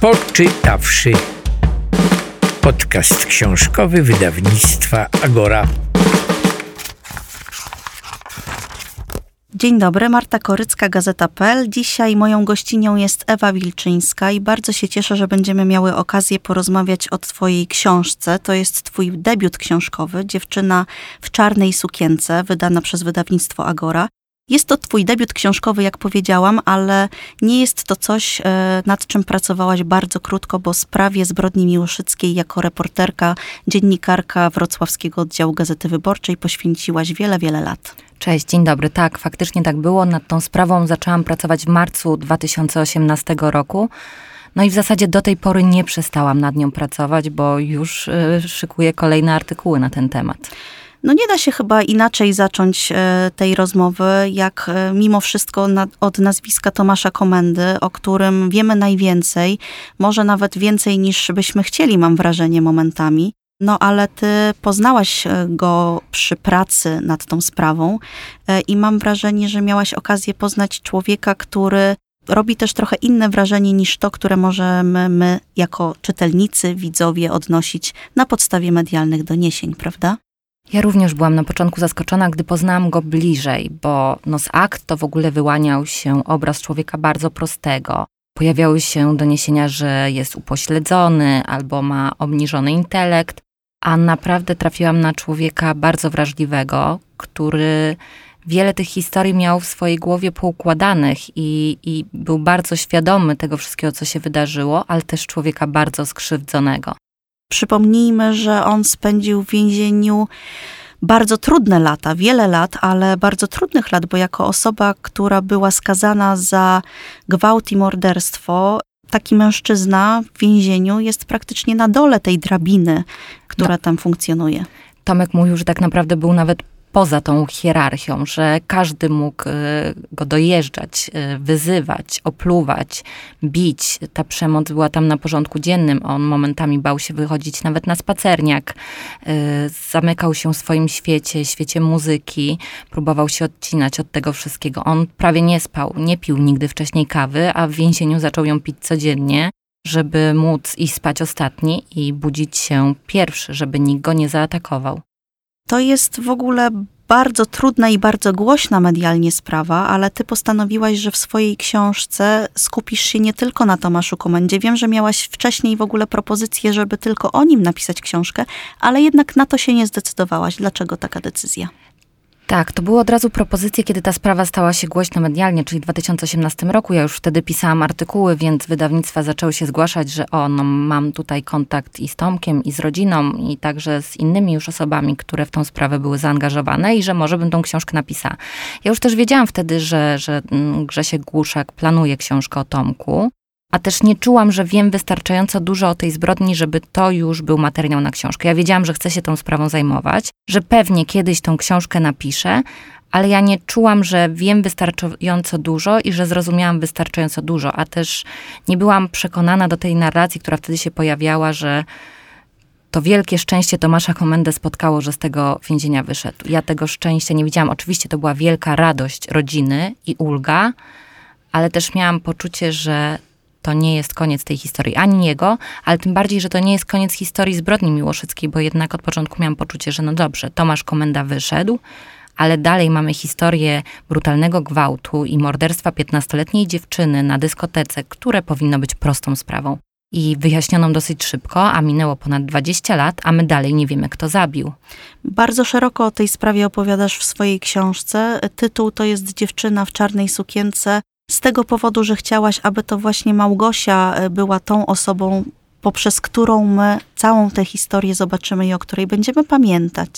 poczytawszy. Podcast książkowy wydawnictwa Agora. Dzień dobry, Marta Korycka, Gazeta.pl. Dzisiaj moją gościnią jest Ewa Wilczyńska i bardzo się cieszę, że będziemy miały okazję porozmawiać o twojej książce. To jest twój debiut książkowy, Dziewczyna w czarnej sukience, wydana przez wydawnictwo Agora. Jest to twój debiut książkowy, jak powiedziałam, ale nie jest to coś, nad czym pracowałaś bardzo krótko, bo w sprawie zbrodni miłoszyckiej jako reporterka, dziennikarka Wrocławskiego Oddziału Gazety Wyborczej poświęciłaś wiele, wiele lat. Cześć, dzień dobry. Tak, faktycznie tak było. Nad tą sprawą zaczęłam pracować w marcu 2018 roku. No i w zasadzie do tej pory nie przestałam nad nią pracować, bo już szykuję kolejne artykuły na ten temat. No nie da się chyba inaczej zacząć tej rozmowy, jak mimo wszystko od nazwiska Tomasza Komendy, o którym wiemy najwięcej, może nawet więcej niż byśmy chcieli, mam wrażenie, momentami. No ale ty poznałaś go przy pracy nad tą sprawą i mam wrażenie, że miałaś okazję poznać człowieka, który robi też trochę inne wrażenie niż to, które możemy my jako czytelnicy, widzowie odnosić na podstawie medialnych doniesień, prawda? Ja również byłam na początku zaskoczona, gdy poznałam go bliżej, bo z akt to w ogóle wyłaniał się obraz człowieka bardzo prostego. Pojawiały się doniesienia, że jest upośledzony albo ma obniżony intelekt, a naprawdę trafiłam na człowieka bardzo wrażliwego, który wiele tych historii miał w swojej głowie poukładanych i był bardzo świadomy tego wszystkiego, co się wydarzyło, ale też człowieka bardzo skrzywdzonego. Przypomnijmy, że on spędził w więzieniu bardzo trudne lata, wiele lat, ale bardzo trudnych lat, bo jako osoba, która była skazana za gwałt i morderstwo, taki mężczyzna w więzieniu jest praktycznie na dole tej drabiny, która tam funkcjonuje. Tomek mówił, że tak naprawdę był nawet poza tą hierarchią, że każdy mógł go dojeżdżać, wyzywać, opluwać, bić. Ta przemoc była tam na porządku dziennym. On momentami bał się wychodzić nawet na spacerniak. Zamykał się w swoim świecie muzyki. Próbował się odcinać od tego wszystkiego. On prawie nie spał, nie pił nigdy wcześniej kawy, a w więzieniu zaczął ją pić codziennie, żeby móc iść spać ostatni i budzić się pierwszy, żeby nikt go nie zaatakował. To jest w ogóle bardzo trudna i bardzo głośna medialnie sprawa, ale ty postanowiłaś, że w swojej książce skupisz się nie tylko na Tomaszu Komendzie. Wiem, że miałaś wcześniej w ogóle propozycję, żeby tylko o nim napisać książkę, ale jednak na to się nie zdecydowałaś. Dlaczego taka decyzja? Tak, to były od razu propozycje, kiedy ta sprawa stała się głośna medialnie, czyli w 2018 roku. Ja już wtedy pisałam artykuły, więc wydawnictwa zaczęły się zgłaszać, że mam tutaj kontakt i z Tomkiem, i z rodziną, i także z innymi już osobami, które w tą sprawę były zaangażowane i że może bym tą książkę napisała. Ja już też wiedziałam wtedy, że Grzesiek Głuszak planuje książkę o Tomku, a też nie czułam, że wiem wystarczająco dużo o tej zbrodni, żeby to już był materiał na książkę. Ja wiedziałam, że chcę się tą sprawą zajmować, że pewnie kiedyś tą książkę napiszę, ale ja nie czułam, że wiem wystarczająco dużo i że zrozumiałam wystarczająco dużo, a też nie byłam przekonana do tej narracji, która wtedy się pojawiała, że to wielkie szczęście Tomasza Komendę spotkało, że z tego więzienia wyszedł. Ja tego szczęścia nie widziałam. Oczywiście to była wielka radość rodziny i ulga, ale też miałam poczucie, że to nie jest koniec tej historii, ani jego, ale tym bardziej, że to nie jest koniec historii zbrodni miłoszyckiej, bo jednak od początku miałam poczucie, że dobrze, Tomasz Komenda wyszedł, ale dalej mamy historię brutalnego gwałtu i morderstwa 15-letniej dziewczyny na dyskotece, które powinno być prostą sprawą. I wyjaśnioną dosyć szybko, a minęło ponad 20 lat, a my dalej nie wiemy, kto zabił. Bardzo szeroko o tej sprawie opowiadasz w swojej książce. Tytuł to jest Dziewczyna w czarnej sukience. Z tego powodu, że chciałaś, aby to właśnie Małgosia była tą osobą, poprzez którą my całą tę historię zobaczymy i o której będziemy pamiętać.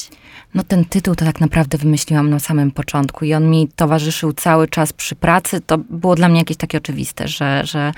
No ten tytuł to tak naprawdę wymyśliłam na samym początku i on mi towarzyszył cały czas przy pracy. To było dla mnie jakieś takie oczywiste, że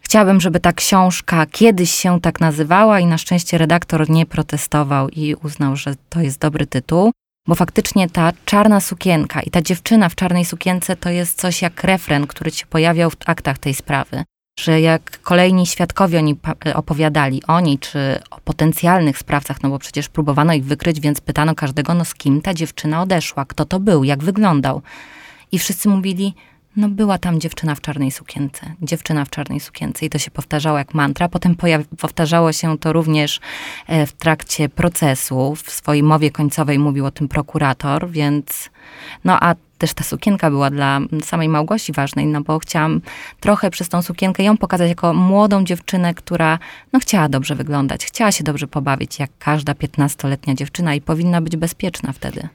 chciałabym, żeby ta książka kiedyś się tak nazywała i na szczęście redaktor nie protestował i uznał, że to jest dobry tytuł. Bo faktycznie ta czarna sukienka i ta dziewczyna w czarnej sukience to jest coś jak refren, który się pojawiał w aktach tej sprawy. Że jak kolejni świadkowie oni opowiadali o niej, czy o potencjalnych sprawcach, no bo przecież próbowano ich wykryć, więc pytano każdego, z kim ta dziewczyna odeszła, kto to był, jak wyglądał. I wszyscy mówili, no była tam dziewczyna w czarnej sukience. Dziewczyna w czarnej sukience. I to się powtarzało jak mantra. Potem powtarzało się to również w trakcie procesu. W swojej mowie końcowej mówił o tym prokurator, więc... No a też ta sukienka była dla samej Małgosi ważnej, no bo chciałam trochę przez tą sukienkę ją pokazać jako młodą dziewczynę, która no, chciała dobrze wyglądać, chciała się dobrze pobawić, jak każda 15-letnia dziewczyna i powinna być bezpieczna wtedy.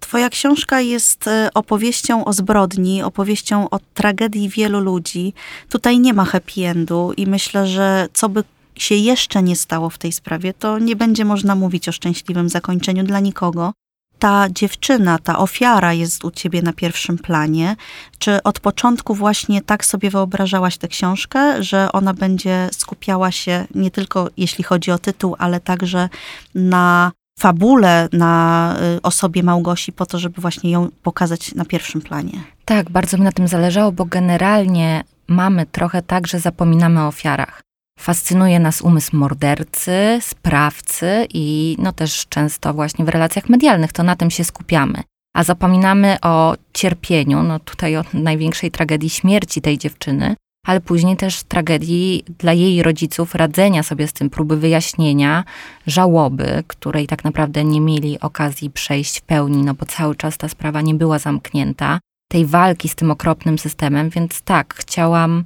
Twoja książka jest opowieścią o zbrodni, opowieścią o tragedii wielu ludzi. Tutaj nie ma happy endu i myślę, że co by się jeszcze nie stało w tej sprawie, to nie będzie można mówić o szczęśliwym zakończeniu dla nikogo. Ta dziewczyna, ta ofiara jest u ciebie na pierwszym planie. Czy od początku właśnie tak sobie wyobrażałaś tę książkę, że ona będzie skupiała się nie tylko jeśli chodzi o tytuł, ale także na fabule, na osobie Małgosi po to, żeby właśnie ją pokazać na pierwszym planie? Tak, bardzo mi na tym zależało, bo generalnie mamy trochę tak, że zapominamy o ofiarach. Fascynuje nas umysł mordercy, sprawcy i no też często właśnie w relacjach medialnych to na tym się skupiamy. A zapominamy o cierpieniu, no tutaj o największej tragedii śmierci tej dziewczyny, ale później też tragedii dla jej rodziców, radzenia sobie z tym, próby wyjaśnienia, żałoby, której tak naprawdę nie mieli okazji przejść w pełni, no bo cały czas ta sprawa nie była zamknięta, tej walki z tym okropnym systemem, więc tak, chciałam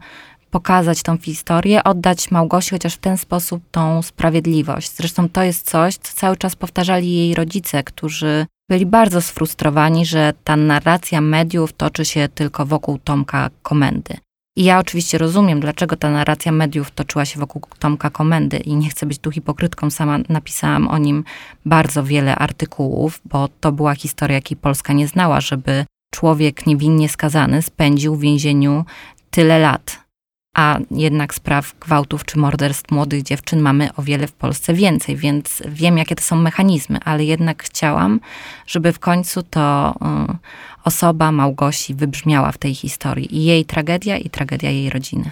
pokazać tą historię, oddać Małgosi chociaż w ten sposób tą sprawiedliwość. Zresztą to jest coś, co cały czas powtarzali jej rodzice, którzy byli bardzo sfrustrowani, że ta narracja mediów toczy się tylko wokół Tomka Komendy. I ja oczywiście rozumiem, dlaczego ta narracja mediów toczyła się wokół Tomka Komendy i nie chcę być tu hipokrytką, sama napisałam o nim bardzo wiele artykułów, bo to była historia, jakiej Polska nie znała, żeby człowiek niewinnie skazany spędził w więzieniu tyle lat. A jednak spraw gwałtów czy morderstw młodych dziewczyn mamy o wiele w Polsce więcej, więc wiem, jakie to są mechanizmy, ale jednak chciałam, żeby w końcu to osoba Małgosi wybrzmiała w tej historii. I jej tragedia, i tragedia jej rodziny.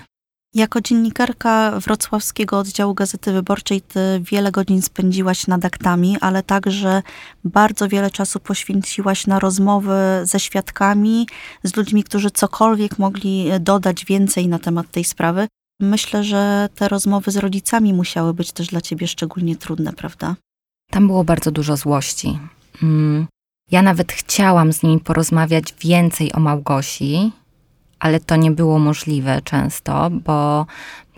Jako dziennikarka Wrocławskiego Oddziału Gazety Wyborczej ty wiele godzin spędziłaś nad aktami, ale także bardzo wiele czasu poświęciłaś na rozmowy ze świadkami, z ludźmi, którzy cokolwiek mogli dodać więcej na temat tej sprawy. Myślę, że te rozmowy z rodzicami musiały być też dla ciebie szczególnie trudne, prawda? Tam było bardzo dużo złości. Ja nawet chciałam z nimi porozmawiać więcej o Małgosi, ale to nie było możliwe często, bo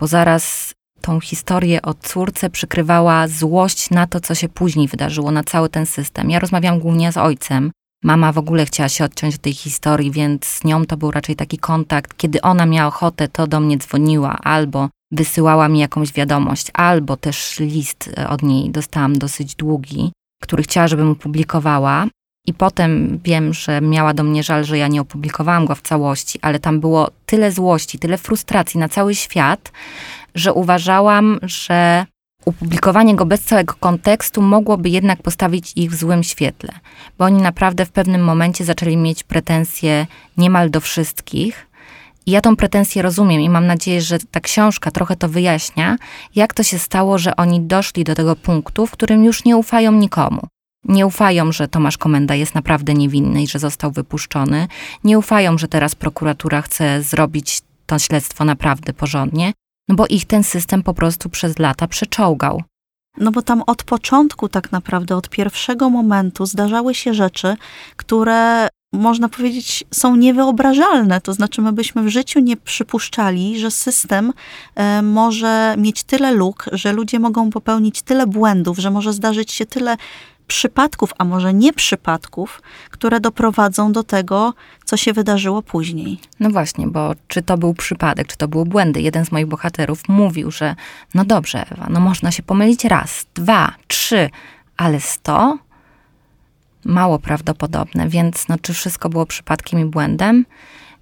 zaraz tą historię o córce przykrywała złość na to, co się później wydarzyło, na cały ten system. Ja rozmawiałam głównie z ojcem. Mama w ogóle chciała się odciąć od tej historii, więc z nią to był raczej taki kontakt. Kiedy ona miała ochotę, to do mnie dzwoniła albo wysyłała mi jakąś wiadomość, albo też list od niej dostałam dosyć długi, który chciała, żebym opublikowała. I potem wiem, że miała do mnie żal, że ja nie opublikowałam go w całości, ale tam było tyle złości, tyle frustracji na cały świat, że uważałam, że opublikowanie go bez całego kontekstu mogłoby jednak postawić ich w złym świetle. Bo oni naprawdę w pewnym momencie zaczęli mieć pretensje niemal do wszystkich. I ja tą pretensję rozumiem i mam nadzieję, że ta książka trochę to wyjaśnia, jak to się stało, że oni doszli do tego punktu, w którym już nie ufają nikomu. Nie ufają, że Tomasz Komenda jest naprawdę niewinny i że został wypuszczony. Nie ufają, że teraz prokuratura chce zrobić to śledztwo naprawdę porządnie, no bo ich ten system po prostu przez lata przeczołgał. No bo tam od początku tak naprawdę, od pierwszego momentu zdarzały się rzeczy, które można powiedzieć są niewyobrażalne. To znaczy my byśmy w życiu nie przypuszczali, że system może mieć tyle luk, że ludzie mogą popełnić tyle błędów, że może zdarzyć się tyle przypadków, a może nie przypadków, które doprowadzą do tego, co się wydarzyło później. No właśnie, bo czy to był przypadek, czy to były błędy? Jeden z moich bohaterów mówił, że no dobrze, Ewa, no można się pomylić raz, dwa, trzy, ale 100? Mało prawdopodobne, więc no czy wszystko było przypadkiem i błędem?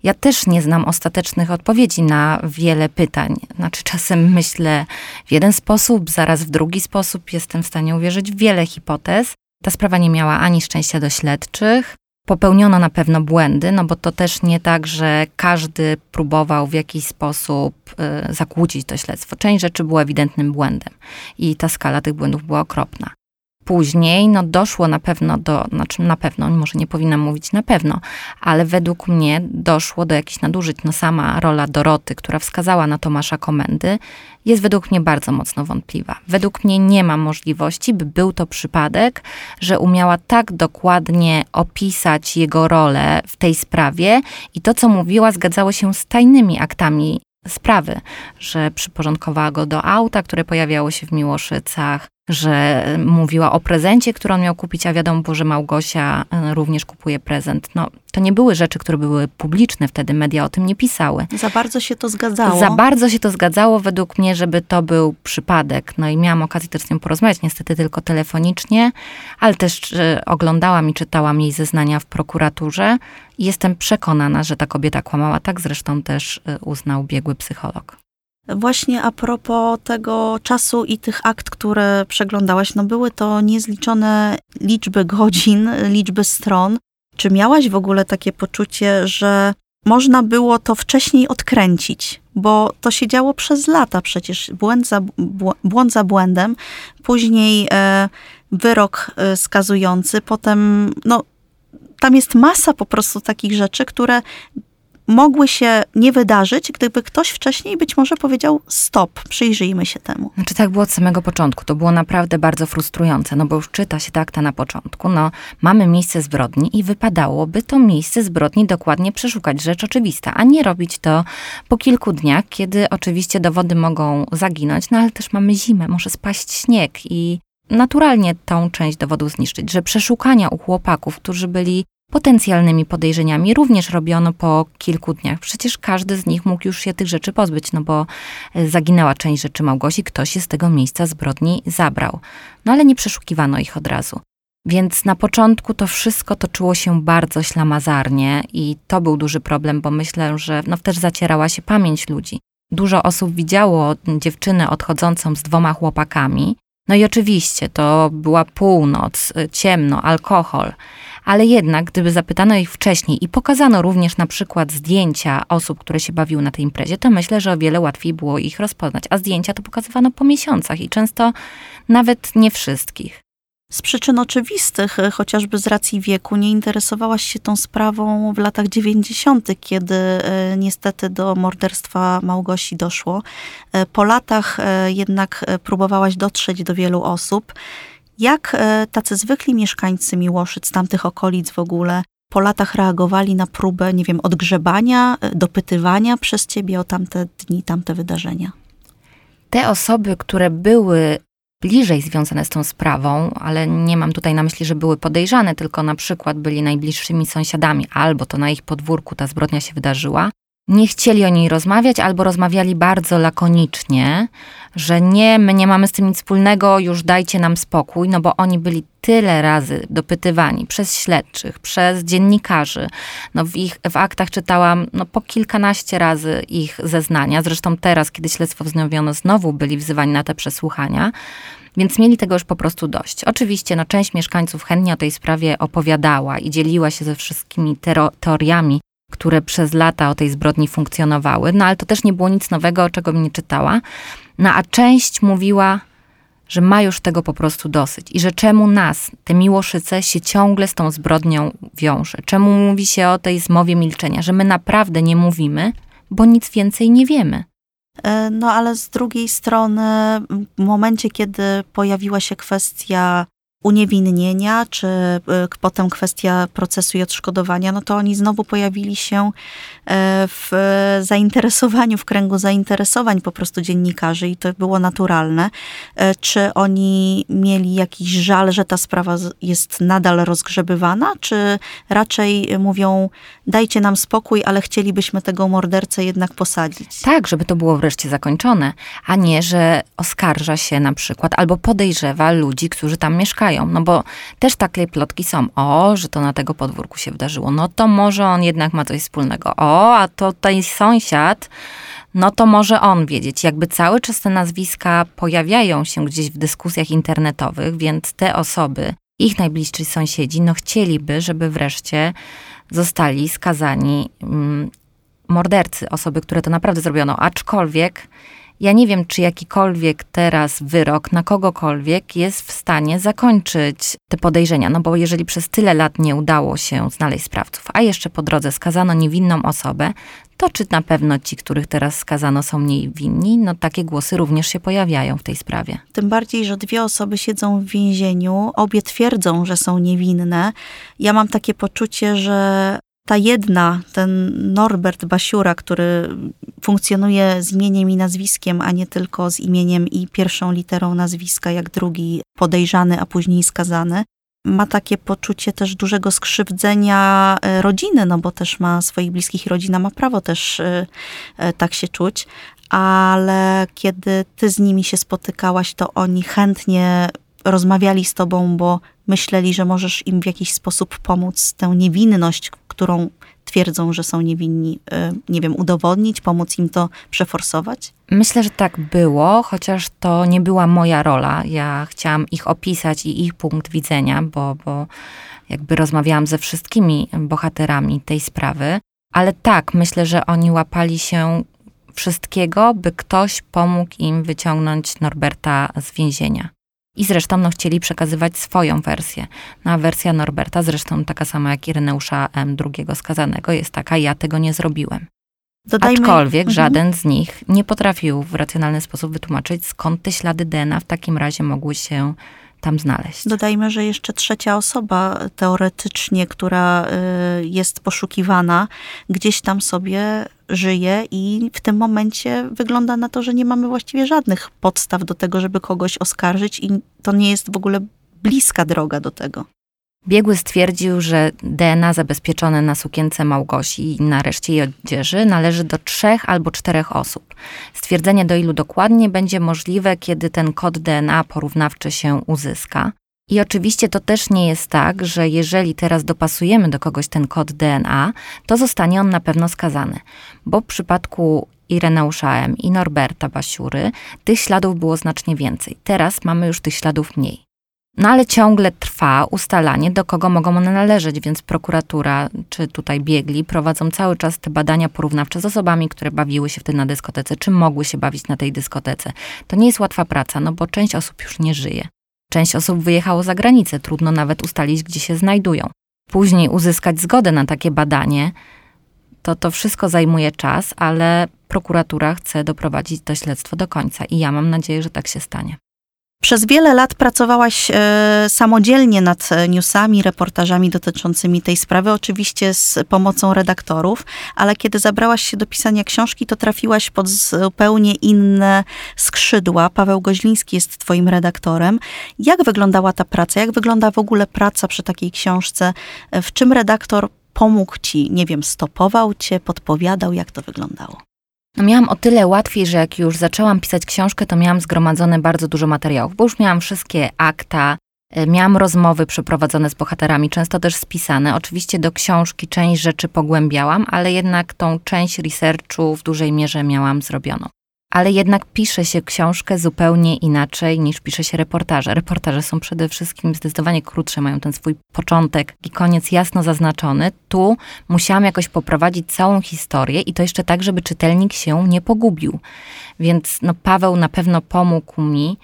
Ja też nie znam ostatecznych odpowiedzi na wiele pytań. Znaczy czasem myślę w jeden sposób, zaraz w drugi sposób. Jestem w stanie uwierzyć w wiele hipotez. Ta sprawa nie miała ani szczęścia do śledczych. Popełniono na pewno błędy, no bo to też nie tak, że każdy próbował w jakiś sposób zakłócić to śledztwo. Część rzeczy było ewidentnym błędem i ta skala tych błędów była okropna. Później doszło na pewno do, znaczy na pewno, może nie powinnam mówić na pewno, ale według mnie doszło do jakichś nadużyć. Sama rola Doroty, która wskazała na Tomasza Komendy, jest według mnie bardzo mocno wątpliwa. Według mnie nie ma możliwości, by był to przypadek, że umiała tak dokładnie opisać jego rolę w tej sprawie i to, co mówiła, zgadzało się z tajnymi aktami sprawy, że przyporządkowała go do auta, które pojawiało się w Miłoszycach, że mówiła o prezencie, który on miał kupić, a wiadomo, że Małgosia również kupuje prezent. To nie były rzeczy, które były publiczne wtedy, media o tym nie pisały. Za bardzo się to zgadzało. Za bardzo się to zgadzało według mnie, żeby to był przypadek. I miałam okazję też z nią porozmawiać, niestety tylko telefonicznie, ale też oglądałam i czytałam jej zeznania w prokuraturze. Jestem przekonana, że ta kobieta kłamała. Tak zresztą też uznał biegły psycholog. Właśnie a propos tego czasu i tych akt, które przeglądałaś, były to niezliczone liczby godzin, liczby stron. Czy miałaś w ogóle takie poczucie, że można było to wcześniej odkręcić? Bo to się działo przez lata przecież, błąd za błędem, później wyrok skazujący, potem tam jest masa po prostu takich rzeczy, które mogły się nie wydarzyć, gdyby ktoś wcześniej być może powiedział stop, przyjrzyjmy się temu. Tak było od samego początku. To było naprawdę bardzo frustrujące, bo już czyta się te akta na początku. Mamy miejsce zbrodni i wypadałoby to miejsce zbrodni dokładnie przeszukać, rzecz oczywista, a nie robić to po kilku dniach, kiedy oczywiście dowody mogą zaginąć, ale też mamy zimę, może spaść śnieg i naturalnie tą część dowodu zniszczyć, że przeszukania u chłopaków, którzy byli potencjalnymi podejrzeniami również robiono po kilku dniach. Przecież każdy z nich mógł już się tych rzeczy pozbyć, bo zaginęła część rzeczy Małgosi, ktoś się z tego miejsca zbrodni zabrał. Ale nie przeszukiwano ich od razu. Więc na początku to wszystko toczyło się bardzo ślamazarnie i to był duży problem, bo myślę, że też zacierała się pamięć ludzi. Dużo osób widziało dziewczynę odchodzącą z 2 chłopakami. I oczywiście to była północ, ciemno, alkohol. Ale jednak, gdyby zapytano ich wcześniej i pokazano również na przykład zdjęcia osób, które się bawiły na tej imprezie, to myślę, że o wiele łatwiej było ich rozpoznać. A zdjęcia to pokazywano po miesiącach i często nawet nie wszystkich. Z przyczyn oczywistych, chociażby z racji wieku, nie interesowałaś się tą sprawą w latach 90., kiedy niestety do morderstwa Małgosi doszło. Po latach jednak próbowałaś dotrzeć do wielu osób. Jak tacy zwykli mieszkańcy Miłoszyc, tamtych okolic w ogóle, po latach reagowali na próbę, odgrzebania, dopytywania przez ciebie o tamte dni, tamte wydarzenia? Te osoby, które były bliżej związane z tą sprawą, ale nie mam tutaj na myśli, że były podejrzane, tylko na przykład byli najbliższymi sąsiadami, albo to na ich podwórku ta zbrodnia się wydarzyła, nie chcieli o niej rozmawiać, albo rozmawiali bardzo lakonicznie, że nie, my nie mamy z tym nic wspólnego, już dajcie nam spokój, bo oni byli tyle razy dopytywani przez śledczych, przez dziennikarzy. W aktach czytałam po kilkanaście razy ich zeznania. Zresztą teraz, kiedy śledztwo wznowiono, znowu byli wzywani na te przesłuchania. Więc mieli tego już po prostu dość. Oczywiście część mieszkańców chętnie o tej sprawie opowiadała i dzieliła się ze wszystkimi teoriami, które przez lata o tej zbrodni funkcjonowały. Ale to też nie było nic nowego, czego bym nie czytała. A część mówiła, że ma już tego po prostu dosyć i że czemu nas, te Miłoszyce, się ciągle z tą zbrodnią wiąże. Czemu mówi się o tej zmowie milczenia, że my naprawdę nie mówimy, bo nic więcej nie wiemy. Ale z drugiej strony w momencie, kiedy pojawiła się kwestia uniewinnienia, czy potem kwestia procesu i odszkodowania, to oni znowu pojawili się w zainteresowaniu, w kręgu zainteresowań po prostu dziennikarzy i to było naturalne. Czy oni mieli jakiś żal, że ta sprawa jest nadal rozgrzebywana, czy raczej mówią, dajcie nam spokój, ale chcielibyśmy tego mordercę jednak posadzić? Tak, żeby to było wreszcie zakończone, a nie, że oskarża się na przykład, albo podejrzewa ludzi, którzy tam mieszkają. Bo też takie plotki są. Że to na tego podwórku się wydarzyło. To może on jednak ma coś wspólnego. A tutaj sąsiad, to może on wiedzieć. Cały czas te nazwiska pojawiają się gdzieś w dyskusjach internetowych, więc te osoby, ich najbliżsi sąsiedzi, chcieliby, żeby wreszcie zostali skazani mordercy. Osoby, które to naprawdę zrobiono. Aczkolwiek Ja nie wiem, czy jakikolwiek teraz wyrok na kogokolwiek jest w stanie zakończyć te podejrzenia, no bo jeżeli przez tyle lat nie udało się znaleźć sprawców, a jeszcze po drodze skazano niewinną osobę, to czy na pewno ci, których teraz skazano, są mniej winni? No takie głosy również się pojawiają w tej sprawie. Tym bardziej, że dwie osoby siedzą w więzieniu, obie twierdzą, że są niewinne. Ja mam takie poczucie, że ta jedna, ten Norbert Basiura, który funkcjonuje z imieniem i nazwiskiem, a nie tylko z imieniem i pierwszą literą nazwiska, jak drugi podejrzany, a później skazany, ma takie poczucie też dużego skrzywdzenia rodziny, no bo też ma swoich bliskich i rodzina ma prawo też tak się czuć, ale kiedy ty z nimi się spotykałaś, to oni chętnie rozmawiali z tobą, bo myśleli, że możesz im w jakiś sposób pomóc tę niewinność, którą twierdzą, że są niewinni, nie wiem, udowodnić, pomóc im to przeforsować? Myślę, że tak było, chociaż to nie była moja rola. Ja chciałam ich opisać i ich punkt widzenia, bo jakby rozmawiałam ze wszystkimi bohaterami tej sprawy. Ale tak, myślę, że oni łapali się wszystkiego, by ktoś pomógł im wyciągnąć Norberta z więzienia. I zresztą chcieli przekazywać swoją wersję. No, a wersja Norberta, zresztą taka sama jak Ireneusza M. drugiego skazanego, jest taka: ja tego nie zrobiłem. Dodajmy. Aczkolwiek żaden z nich nie potrafił w racjonalny sposób wytłumaczyć, skąd te ślady DNA w takim razie mogły się tam znaleźć. Dodajmy, że jeszcze trzecia osoba teoretycznie, która jest poszukiwana, gdzieś tam sobie żyje i w tym momencie wygląda na to, że nie mamy właściwie żadnych podstaw do tego, żeby kogoś oskarżyć i to nie jest w ogóle bliska droga do tego. Biegły stwierdził, że DNA zabezpieczone na sukience Małgosi i na reszcie jej odzieży należy do 3 albo 4 osób. Stwierdzenie, do ilu dokładnie, będzie możliwe, kiedy ten kod DNA porównawczy się uzyska. I oczywiście to też nie jest tak, że jeżeli teraz dopasujemy do kogoś ten kod DNA, to zostanie on na pewno skazany. Bo w przypadku Ireneusza M. i Norberta Basiury tych śladów było znacznie więcej. Teraz mamy już tych śladów mniej. No ale ciągle trwa ustalanie, do kogo mogą one należeć, więc prokuratura, czy tutaj biegli, prowadzą cały czas te badania porównawcze z osobami, które bawiły się wtedy na dyskotece, czy mogły się bawić na tej dyskotece. To nie jest łatwa praca, no bo część osób już nie żyje. Część osób wyjechało za granicę, trudno nawet ustalić, gdzie się znajdują. Później uzyskać zgodę na takie badanie, to wszystko zajmuje czas, ale prokuratura chce doprowadzić to śledztwo do końca i ja mam nadzieję, że tak się stanie. Przez wiele lat pracowałaś samodzielnie nad newsami, reportażami dotyczącymi tej sprawy, oczywiście z pomocą redaktorów, ale kiedy zabrałaś się do pisania książki, to trafiłaś pod zupełnie inne skrzydła. Paweł Goźliński jest twoim redaktorem. Jak wyglądała ta praca? Jak wygląda w ogóle praca przy takiej książce? W czym redaktor pomógł ci? Nie wiem, stopował cię, podpowiadał? Jak to wyglądało? No miałam o tyle łatwiej, że jak już zaczęłam pisać książkę, to miałam zgromadzone bardzo dużo materiałów, bo już miałam wszystkie akta, miałam rozmowy przeprowadzone z bohaterami, często też spisane. Oczywiście do książki część rzeczy pogłębiałam, ale jednak tą część researchu w dużej mierze miałam zrobioną. Ale jednak pisze się książkę zupełnie inaczej niż pisze się reportaże. Reportaże są przede wszystkim zdecydowanie krótsze, mają ten swój początek i koniec jasno zaznaczony. Tu musiałam jakoś poprowadzić całą historię i to jeszcze tak, żeby czytelnik się nie pogubił. Więc Paweł na pewno pomógł mi,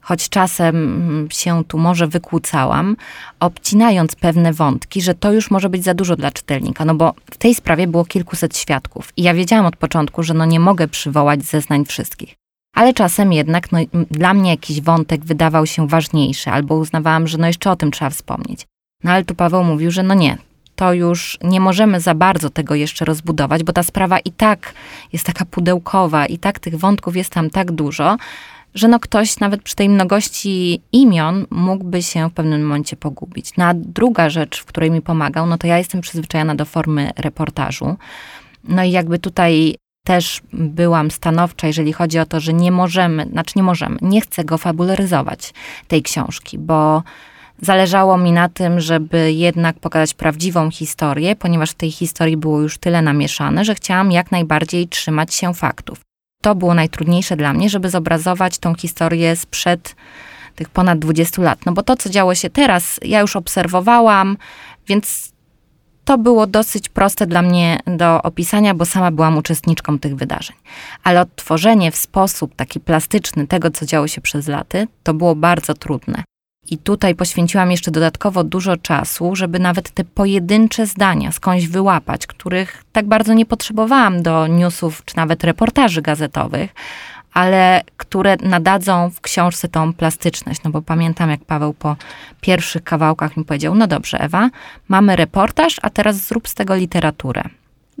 choć czasem się tu może wykłócałam, obcinając pewne wątki, że to już może być za dużo dla czytelnika, bo w tej sprawie było kilkuset świadków i ja wiedziałam od początku, że nie mogę przywołać zeznań wszystkich. Ale czasem jednak dla mnie jakiś wątek wydawał się ważniejszy albo uznawałam, że jeszcze o tym trzeba wspomnieć. Ale tu Paweł mówił, że nie, to już nie możemy za bardzo tego jeszcze rozbudować, bo ta sprawa i tak jest taka pudełkowa, i tak tych wątków jest tam tak dużo, że ktoś nawet przy tej mnogości imion mógłby się w pewnym momencie pogubić. A druga rzecz, w której mi pomagał, to ja jestem przyzwyczajona do formy reportażu. I jakby tutaj też byłam stanowcza, jeżeli chodzi o to, że nie chcę go fabularyzować, tej książki, bo zależało mi na tym, żeby jednak pokazać prawdziwą historię, ponieważ w tej historii było już tyle namieszane, że chciałam jak najbardziej trzymać się faktów. To było najtrudniejsze dla mnie, żeby zobrazować tą historię sprzed tych ponad 20 lat. Bo to, co działo się teraz, ja już obserwowałam, więc To było dosyć proste dla mnie do opisania, bo sama byłam uczestniczką tych wydarzeń. Ale odtworzenie w sposób taki plastyczny tego, co działo się przez laty, to było bardzo trudne. I tutaj poświęciłam jeszcze dodatkowo dużo czasu, żeby nawet te pojedyncze zdania skądś wyłapać, których tak bardzo nie potrzebowałam do newsów czy nawet reportaży gazetowych, ale które nadadzą w książce tą plastyczność. No bo pamiętam, jak Paweł po pierwszych kawałkach mi powiedział, no dobrze Ewa, mamy reportaż, a teraz zrób z tego literaturę.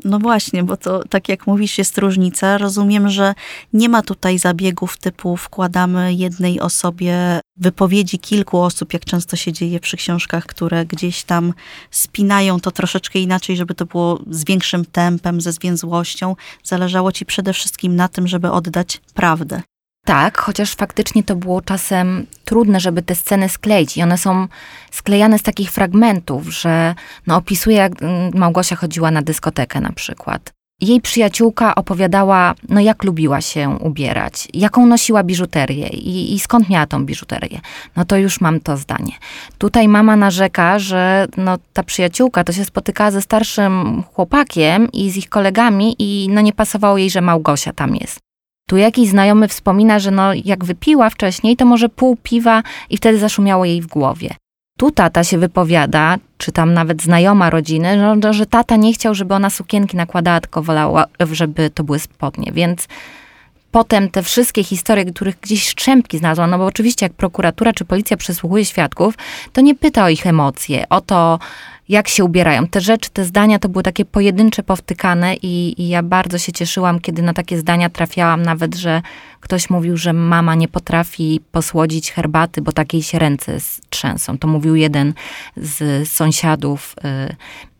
No właśnie, bo to tak jak mówisz, jest różnica. Rozumiem, że nie ma tutaj zabiegów typu wkładamy jednej osobie wypowiedzi kilku osób, jak często się dzieje przy książkach, które gdzieś tam spinają to troszeczkę inaczej, żeby to było z większym tempem, ze zwięzłością. Zależało ci przede wszystkim na tym, żeby oddać prawdę. Tak, chociaż faktycznie to było czasem trudne, żeby te sceny skleić i one są sklejane z takich fragmentów, że no, opisuje, jak Małgosia chodziła na dyskotekę na przykład. Jej przyjaciółka opowiadała, no jak lubiła się ubierać, jaką nosiła biżuterię i skąd miała tą biżuterię. No to już mam to zdanie. Tutaj mama narzeka, że no, ta przyjaciółka to się spotykała ze starszym chłopakiem i z ich kolegami i no nie pasowało jej, że Małgosia tam jest. Tu jakiś znajomy wspomina, że no jak wypiła wcześniej, to może pół piwa i wtedy zaszumiało jej w głowie. Tu tata się wypowiada, czy tam nawet znajoma rodziny, że tata nie chciał, żeby ona sukienki nakładała, tylko wolała, żeby to były spodnie. Więc potem te wszystkie historie, których gdzieś strzępki znalazła, no bo oczywiście jak prokuratura czy policja przesłuchuje świadków, to nie pyta o ich emocje, o to, jak się ubierają. Te rzeczy, te zdania to były takie pojedyncze, powtykane i ja bardzo się cieszyłam, kiedy na takie zdania trafiałam, nawet, że ktoś mówił, że mama nie potrafi posłodzić herbaty, bo takiej się ręce trzęsą. To mówił jeden z sąsiadów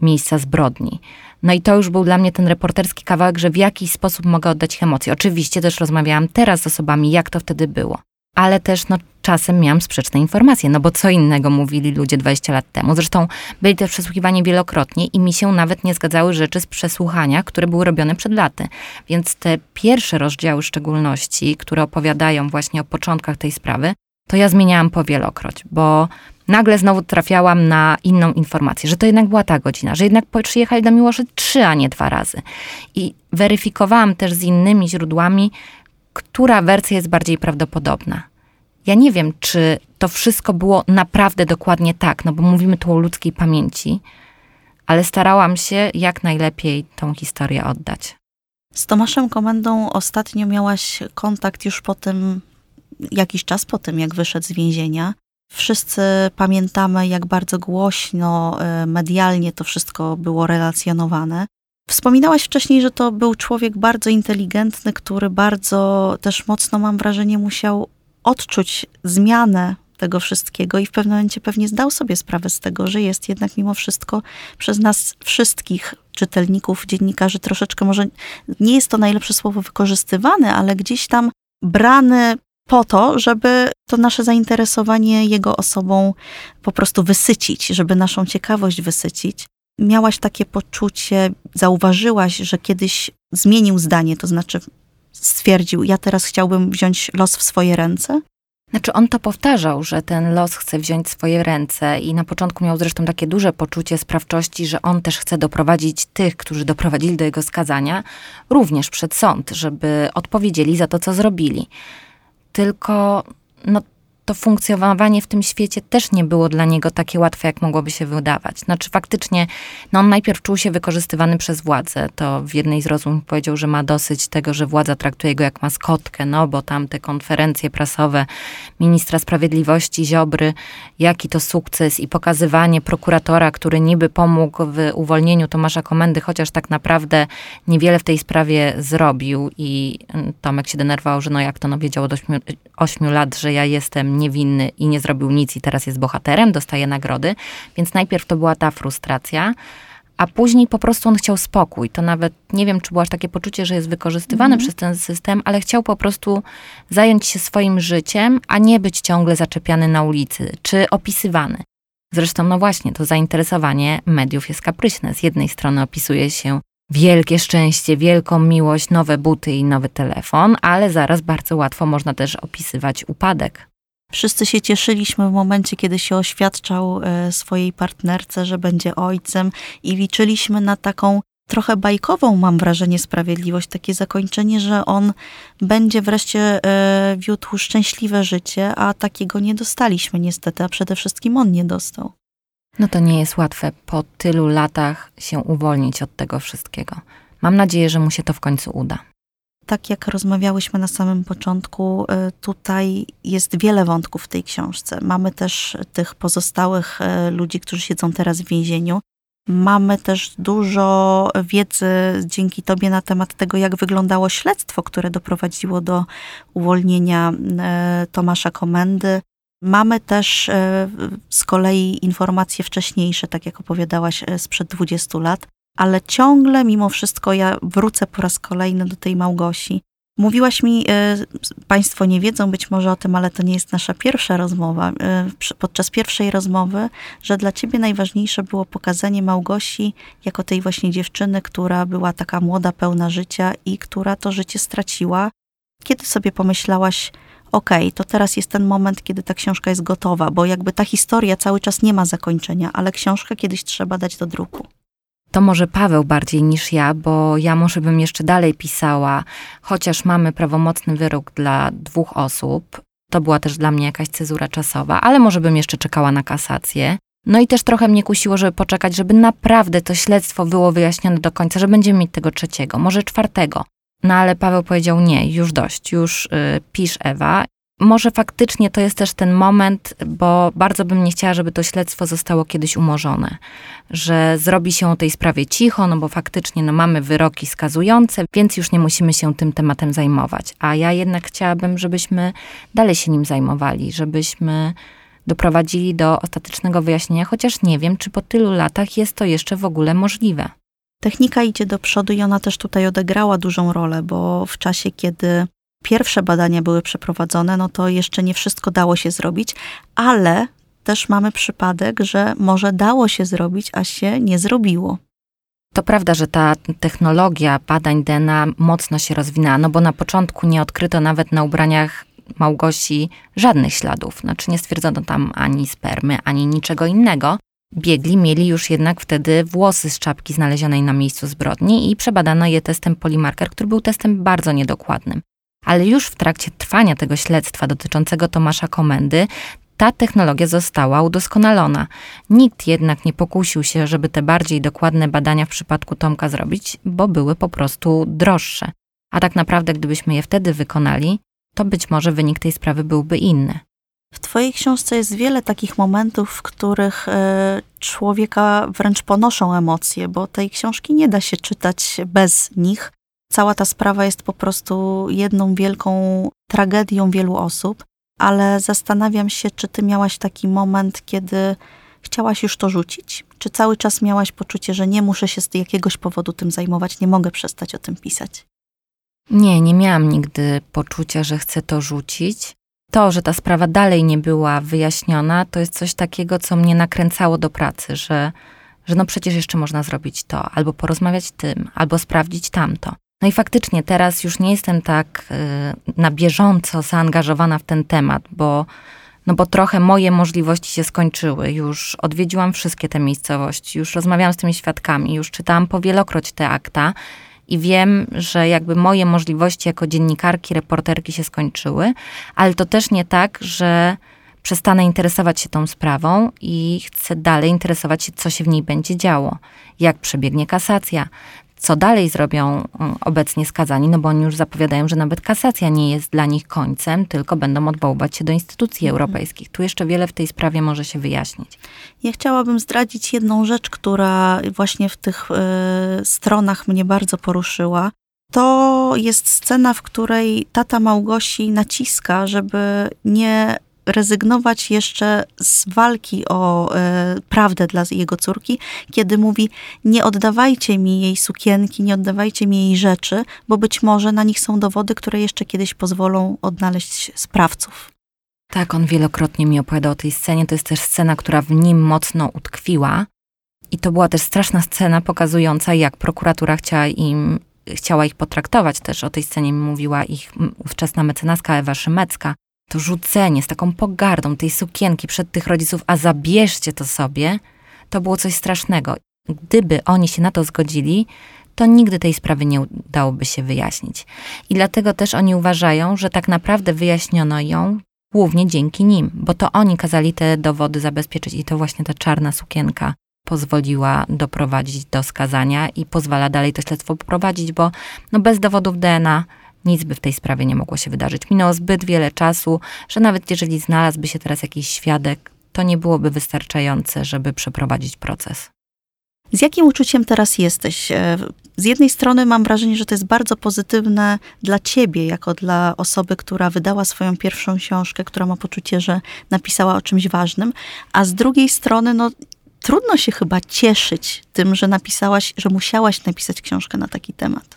miejsca zbrodni. No i to już był dla mnie ten reporterski kawałek, że w jakiś sposób mogę oddać emocje. Oczywiście też rozmawiałam teraz z osobami, jak to wtedy było. Ale też no, czasem miałam sprzeczne informacje, no bo co innego mówili ludzie 20 lat temu. Zresztą byli też przesłuchiwani wielokrotnie i mi się nawet nie zgadzały rzeczy z przesłuchania, które były robione przed laty. Więc te pierwsze rozdziały w szczególności, które opowiadają właśnie o początkach tej sprawy, to ja zmieniałam po wielokroć, bo nagle znowu trafiałam na inną informację, że to jednak była ta godzina, że jednak przyjechali do Miłoszyc 3, a nie 2 razy. I weryfikowałam też z innymi źródłami, która wersja jest bardziej prawdopodobna. Ja nie wiem, czy to wszystko było naprawdę dokładnie tak, no bo mówimy tu o ludzkiej pamięci, ale starałam się jak najlepiej tą historię oddać. Z Tomaszem Komendą ostatnio miałaś kontakt już po tym, jakiś czas po tym, jak wyszedł z więzienia. Wszyscy pamiętamy, jak bardzo głośno, medialnie to wszystko było relacjonowane. Wspominałaś wcześniej, że to był człowiek bardzo inteligentny, który bardzo też mocno, mam wrażenie, musiał odczuć zmianę tego wszystkiego i w pewnym momencie pewnie zdał sobie sprawę z tego, że jest jednak mimo wszystko przez nas wszystkich czytelników, dziennikarzy troszeczkę, może nie jest to najlepsze słowo wykorzystywane, ale gdzieś tam brany po to, żeby to nasze zainteresowanie jego osobą po prostu wysycić, żeby naszą ciekawość wysycić. Miałaś takie poczucie, zauważyłaś, że kiedyś zmienił zdanie, to znaczy stwierdził, ja teraz chciałbym wziąć los w swoje ręce? Znaczy on to powtarzał, że ten los chce wziąć w swoje ręce i na początku miał zresztą takie duże poczucie sprawczości, że on też chce doprowadzić tych, którzy doprowadzili do jego skazania, również przed sąd, żeby odpowiedzieli za to, co zrobili. Tylko no, to funkcjonowanie w tym świecie też nie było dla niego takie łatwe, jak mogłoby się wydawać. Znaczy faktycznie, no on najpierw czuł się wykorzystywany przez władzę. To w jednej z rozmów powiedział, że ma dosyć tego, że władza traktuje go jak maskotkę, no bo tam te konferencje prasowe ministra sprawiedliwości Ziobry, jaki to sukces i pokazywanie prokuratora, który niby pomógł w uwolnieniu Tomasza Komendy, chociaż tak naprawdę niewiele w tej sprawie zrobił i Tomek się denerwował, że no jak to no wiedział od 8 lat, że ja jestem niewinny i nie zrobił nic i teraz jest bohaterem, dostaje nagrody, więc najpierw to była ta frustracja, a później po prostu on chciał spokój. To nawet, nie wiem, czy było aż takie poczucie, że jest wykorzystywany przez ten system, ale chciał po prostu zająć się swoim życiem, a nie być ciągle zaczepiany na ulicy, czy opisywany. Zresztą, no właśnie, to zainteresowanie mediów jest kapryśne. Z jednej strony opisuje się wielkie szczęście, wielką miłość, nowe buty i nowy telefon, ale zaraz bardzo łatwo można też opisywać upadek. Wszyscy się cieszyliśmy w momencie, kiedy się oświadczał swojej partnerce, że będzie ojcem, i liczyliśmy na taką trochę bajkową, mam wrażenie, sprawiedliwość, takie zakończenie, że on będzie wreszcie wiódł szczęśliwe życie, a takiego nie dostaliśmy niestety, a przede wszystkim on nie dostał. No to nie jest łatwe po tylu latach się uwolnić od tego wszystkiego. Mam nadzieję, że mu się to w końcu uda. Tak jak rozmawiałyśmy na samym początku, tutaj jest wiele wątków w tej książce. Mamy też tych pozostałych ludzi, którzy siedzą teraz w więzieniu. Mamy też dużo wiedzy dzięki tobie na temat tego, jak wyglądało śledztwo, które doprowadziło do uwolnienia Tomasza Komendy. Mamy też z kolei informacje wcześniejsze, tak jak opowiadałaś, sprzed 20 lat. Ale ciągle, mimo wszystko, ja wrócę po raz kolejny do tej Małgosi. Mówiłaś mi, państwo nie wiedzą być może o tym, ale to nie jest nasza pierwsza rozmowa. Podczas pierwszej rozmowy, że dla ciebie najważniejsze było pokazanie Małgosi jako tej właśnie dziewczyny, która była taka młoda, pełna życia i która to życie straciła. Kiedy sobie pomyślałaś, okej, to teraz jest ten moment, kiedy ta książka jest gotowa, bo jakby ta historia cały czas nie ma zakończenia, ale książkę kiedyś trzeba dać do druku. To może Paweł bardziej niż ja, bo ja może bym jeszcze dalej pisała, chociaż mamy prawomocny wyrok dla 2 osób. To była też dla mnie jakaś cezura czasowa, ale może bym jeszcze czekała na kasację. No i też trochę mnie kusiło, żeby poczekać, żeby naprawdę to śledztwo było wyjaśnione do końca, że będziemy mieć tego 3, może 4. No ale Paweł powiedział nie, już dość, już pisz, Ewa. Może faktycznie to jest też ten moment, bo bardzo bym nie chciała, żeby to śledztwo zostało kiedyś umorzone. Że zrobi się o tej sprawie cicho, no bo faktycznie mamy wyroki skazujące, więc już nie musimy się tym tematem zajmować. A ja jednak chciałabym, żebyśmy dalej się nim zajmowali, żebyśmy doprowadzili do ostatecznego wyjaśnienia, chociaż nie wiem, czy po tylu latach jest to jeszcze w ogóle możliwe. Technika idzie do przodu i ona też tutaj odegrała dużą rolę, bo w czasie, kiedy pierwsze badania były przeprowadzone, no to jeszcze nie wszystko dało się zrobić, ale też mamy przypadek, że może dało się zrobić, a się nie zrobiło. To prawda, że ta technologia badań DNA mocno się rozwinęła, no bo na początku nie odkryto nawet na ubraniach Małgosi żadnych śladów. Znaczy nie stwierdzono tam ani spermy, ani niczego innego. Biegli mieli już jednak wtedy włosy z czapki znalezionej na miejscu zbrodni i przebadano je testem Polymarker, który był testem bardzo niedokładnym. Ale już w trakcie trwania tego śledztwa dotyczącego Tomasza Komendy ta technologia została udoskonalona. Nikt jednak nie pokusił się, żeby te bardziej dokładne badania w przypadku Tomka zrobić, bo były po prostu droższe. A tak naprawdę gdybyśmy je wtedy wykonali, to być może wynik tej sprawy byłby inny. W twojej książce jest wiele takich momentów, w których człowieka wręcz ponoszą emocje, bo tej książki nie da się czytać bez nich. Cała ta sprawa jest po prostu jedną wielką tragedią wielu osób, ale zastanawiam się, czy ty miałaś taki moment, kiedy chciałaś już to rzucić? Czy cały czas miałaś poczucie, że nie muszę się z jakiegoś powodu tym zajmować, nie mogę przestać o tym pisać? Nie miałam nigdy poczucia, że chcę to rzucić. To, że ta sprawa dalej nie była wyjaśniona, to jest coś takiego, co mnie nakręcało do pracy, że no przecież jeszcze można zrobić to, albo porozmawiać tym, albo sprawdzić tamto. No i faktycznie teraz już nie jestem tak na bieżąco zaangażowana w ten temat, bo trochę moje możliwości się skończyły. Już odwiedziłam wszystkie te miejscowości, już rozmawiałam z tymi świadkami, już czytałam powielokroć te akta i wiem, że jakby moje możliwości jako dziennikarki, reporterki się skończyły, ale to też nie tak, że przestanę interesować się tą sprawą i chcę dalej interesować się, co się w niej będzie działo, jak przebiegnie kasacja. Co dalej zrobią obecnie skazani, no bo oni już zapowiadają, że nawet kasacja nie jest dla nich końcem, tylko będą odwoływać się do instytucji europejskich. Tu jeszcze wiele w tej sprawie może się wyjaśnić. Ja chciałabym zdradzić jedną rzecz, która właśnie w tych stronach mnie bardzo poruszyła. To jest scena, w której tata Małgosi naciska, żeby nie rezygnować jeszcze z walki o prawdę dla jego córki, kiedy mówi, nie oddawajcie mi jej sukienki, nie oddawajcie mi jej rzeczy, bo być może na nich są dowody, które jeszcze kiedyś pozwolą odnaleźć sprawców. Tak, on wielokrotnie mi opowiadał o tej scenie. To jest też scena, która w nim mocno utkwiła. I to była też straszna scena pokazująca, jak prokuratura chciała ich potraktować. Też o tej scenie mi mówiła ich ówczesna mecenaska Ewa Szymecka, to rzucenie z taką pogardą tej sukienki przed tych rodziców, a zabierzcie to sobie, to było coś strasznego. Gdyby oni się na to zgodzili, to nigdy tej sprawy nie udałoby się wyjaśnić. I dlatego też oni uważają, że tak naprawdę wyjaśniono ją głównie dzięki nim, bo to oni kazali te dowody zabezpieczyć i to właśnie ta czarna sukienka pozwoliła doprowadzić do skazania i pozwala dalej to śledztwo prowadzić, bo bez dowodów DNA nic by w tej sprawie nie mogło się wydarzyć. Minęło zbyt wiele czasu, że nawet jeżeli znalazłby się teraz jakiś świadek, to nie byłoby wystarczające, żeby przeprowadzić proces. Z jakim uczuciem teraz jesteś? Z jednej strony mam wrażenie, że to jest bardzo pozytywne dla ciebie, jako dla osoby, która wydała swoją pierwszą książkę, która ma poczucie, że napisała o czymś ważnym, a z drugiej strony trudno się chyba cieszyć tym, że napisałaś, że musiałaś napisać książkę na taki temat.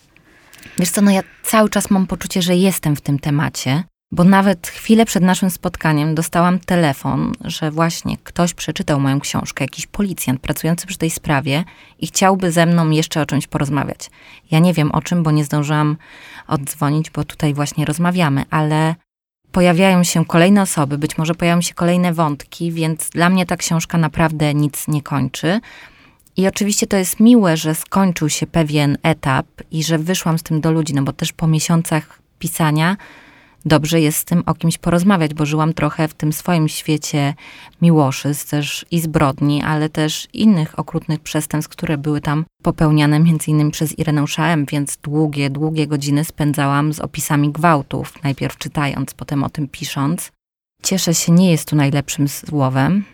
Wiesz co, ja cały czas mam poczucie, że jestem w tym temacie, bo nawet chwilę przed naszym spotkaniem dostałam telefon, że właśnie ktoś przeczytał moją książkę, jakiś policjant pracujący przy tej sprawie i chciałby ze mną jeszcze o czymś porozmawiać. Ja nie wiem o czym, bo nie zdążyłam oddzwonić, bo tutaj właśnie rozmawiamy, ale pojawiają się kolejne osoby, być może pojawią się kolejne wątki, więc dla mnie ta książka naprawdę nic nie kończy. I oczywiście to jest miłe, że skończył się pewien etap i że wyszłam z tym do ludzi, bo też po miesiącach pisania dobrze jest z tym o kimś porozmawiać, bo żyłam trochę w tym swoim świecie miłoszyc też i zbrodni, ale też innych okrutnych przestępstw, które były tam popełniane między innymi przez Ireneusza M, więc długie godziny spędzałam z opisami gwałtów, najpierw czytając, potem o tym pisząc. Cieszę się, nie jest tu najlepszym słowem,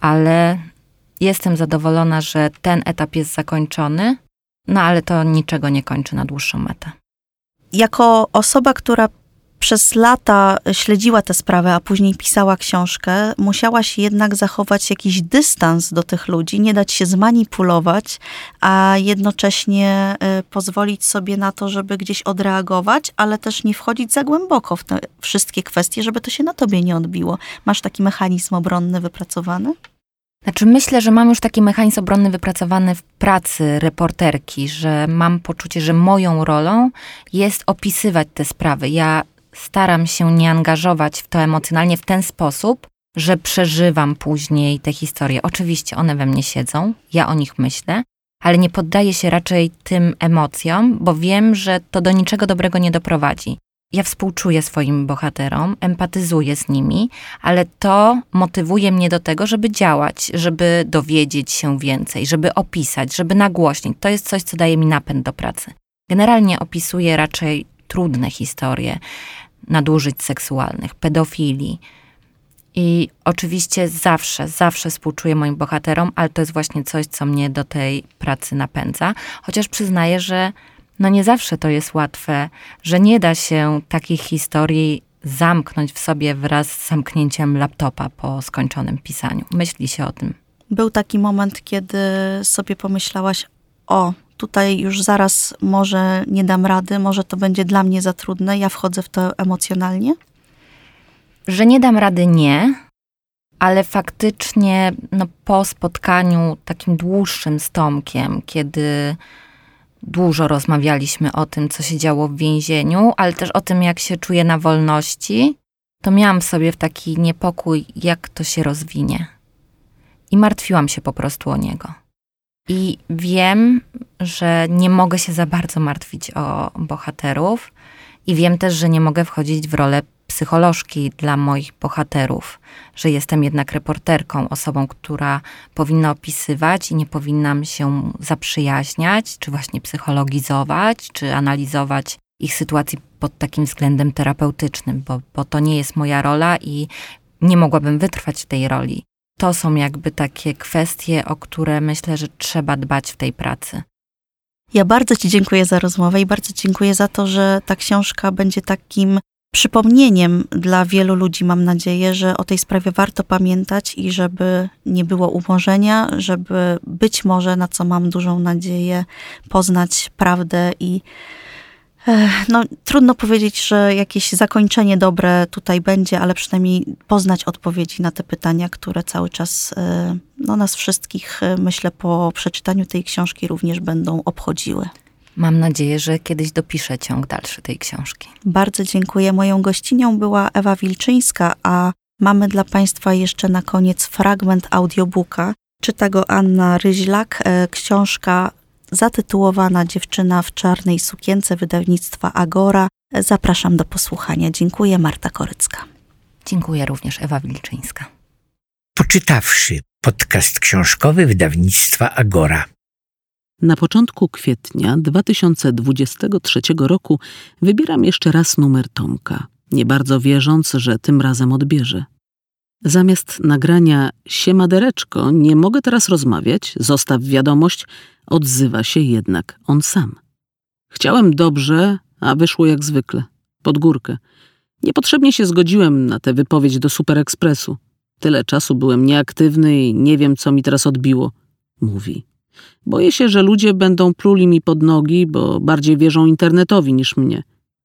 ale jestem zadowolona, że ten etap jest zakończony, ale to niczego nie kończy na dłuższą metę. Jako osoba, która przez lata śledziła tę sprawę, a później pisała książkę, musiałaś jednak zachować jakiś dystans do tych ludzi, nie dać się zmanipulować, a jednocześnie pozwolić sobie na to, żeby gdzieś odreagować, ale też nie wchodzić za głęboko w te wszystkie kwestie, żeby to się na tobie nie odbiło. Masz taki mechanizm obronny wypracowany? Myślę, że mam już taki mechanizm obronny wypracowany w pracy reporterki, że mam poczucie, że moją rolą jest opisywać te sprawy. Ja staram się nie angażować w to emocjonalnie w ten sposób, że przeżywam później te historie. Oczywiście one we mnie siedzą, ja o nich myślę, ale nie poddaję się raczej tym emocjom, bo wiem, że to do niczego dobrego nie doprowadzi. Ja współczuję swoim bohaterom, empatyzuję z nimi, ale to motywuje mnie do tego, żeby działać, żeby dowiedzieć się więcej, żeby opisać, żeby nagłośnić. To jest coś, co daje mi napęd do pracy. Generalnie opisuję raczej trudne historie nadużyć seksualnych, pedofilii. I oczywiście zawsze współczuję moim bohaterom, ale to jest właśnie coś, co mnie do tej pracy napędza. Chociaż przyznaję, że nie zawsze to jest łatwe, że nie da się takich historii zamknąć w sobie wraz z zamknięciem laptopa po skończonym pisaniu. Myśli się o tym. Był taki moment, kiedy sobie pomyślałaś, tutaj już zaraz może nie dam rady, może to będzie dla mnie za trudne, ja wchodzę w to emocjonalnie? Że nie dam rady, nie, ale faktycznie po spotkaniu takim dłuższym z Tomkiem, kiedy dużo rozmawialiśmy o tym, co się działo w więzieniu, ale też o tym, jak się czuję na wolności, to miałam w sobie taki niepokój, jak to się rozwinie. I martwiłam się po prostu o niego. I wiem, że nie mogę się za bardzo martwić o bohaterów i wiem też, że nie mogę wchodzić w rolę psycholożki dla moich bohaterów, że jestem jednak reporterką, osobą, która powinna opisywać i nie powinnam się zaprzyjaźniać, czy właśnie psychologizować, czy analizować ich sytuacji pod takim względem terapeutycznym, bo to nie jest moja rola i nie mogłabym wytrwać w tej roli. To są takie kwestie, o które myślę, że trzeba dbać w tej pracy. Ja bardzo ci dziękuję za rozmowę i bardzo dziękuję za to, że ta książka będzie takim przypomnieniem dla wielu ludzi, mam nadzieję, że o tej sprawie warto pamiętać i żeby nie było umorzenia, żeby być może, na co mam dużą nadzieję, poznać prawdę i trudno powiedzieć, że jakieś zakończenie dobre tutaj będzie, ale przynajmniej poznać odpowiedzi na te pytania, które cały czas nas wszystkich, myślę, po przeczytaniu tej książki również będą obchodziły. Mam nadzieję, że kiedyś dopiszę ciąg dalszy tej książki. Bardzo dziękuję. Moją gościnią była Ewa Wilczyńska, a mamy dla Państwa jeszcze na koniec fragment audiobooka. Czyta go Anna Ryźlak, książka zatytułowana Dziewczyna w czarnej sukience wydawnictwa Agora. Zapraszam do posłuchania. Dziękuję, Marta Korycka. Dziękuję również, Ewa Wilczyńska. Poczytawszy, podcast książkowy wydawnictwa Agora. Na początku kwietnia 2023 roku wybieram jeszcze raz numer Tomka, nie bardzo wierząc, że tym razem odbierze. Zamiast nagrania „Siema Dereczko, nie mogę teraz rozmawiać, zostaw wiadomość”, odzywa się jednak on sam. Chciałem dobrze, a wyszło jak zwykle, pod górkę. Niepotrzebnie się zgodziłem na tę wypowiedź do Superekspresu. Tyle czasu byłem nieaktywny i nie wiem, co mi teraz odbiło, mówi. Boję się, że ludzie będą pluli mi pod nogi, bo bardziej wierzą internetowi niż mnie.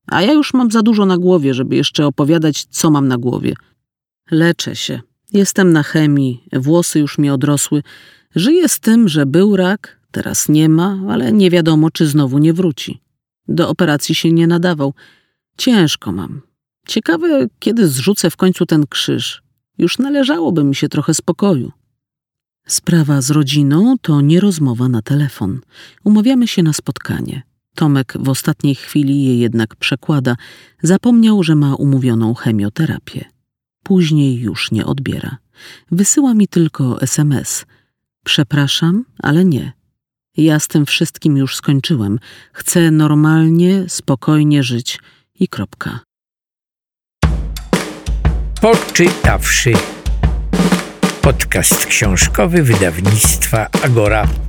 A ja już mam za dużo na głowie, żeby jeszcze opowiadać, co mam na głowie. Leczę się. Jestem na chemii, włosy już mi odrosły. Żyję z tym, że był rak, teraz nie ma, ale nie wiadomo, czy znowu nie wróci. Do operacji się nie nadawał. Ciężko mam. Ciekawe, kiedy zrzucę w końcu ten krzyż. Już należałoby mi się trochę spokoju. Sprawa z rodziną to nie rozmowa na telefon. Umawiamy się na spotkanie. Tomek w ostatniej chwili je jednak przekłada. Zapomniał, że ma umówioną chemioterapię. Później już nie odbiera. Wysyła mi tylko SMS. Przepraszam, ale nie. Ja z tym wszystkim już skończyłem. Chcę normalnie, spokojnie żyć i kropka. Poczytawszy. Podcast książkowy wydawnictwa Agora.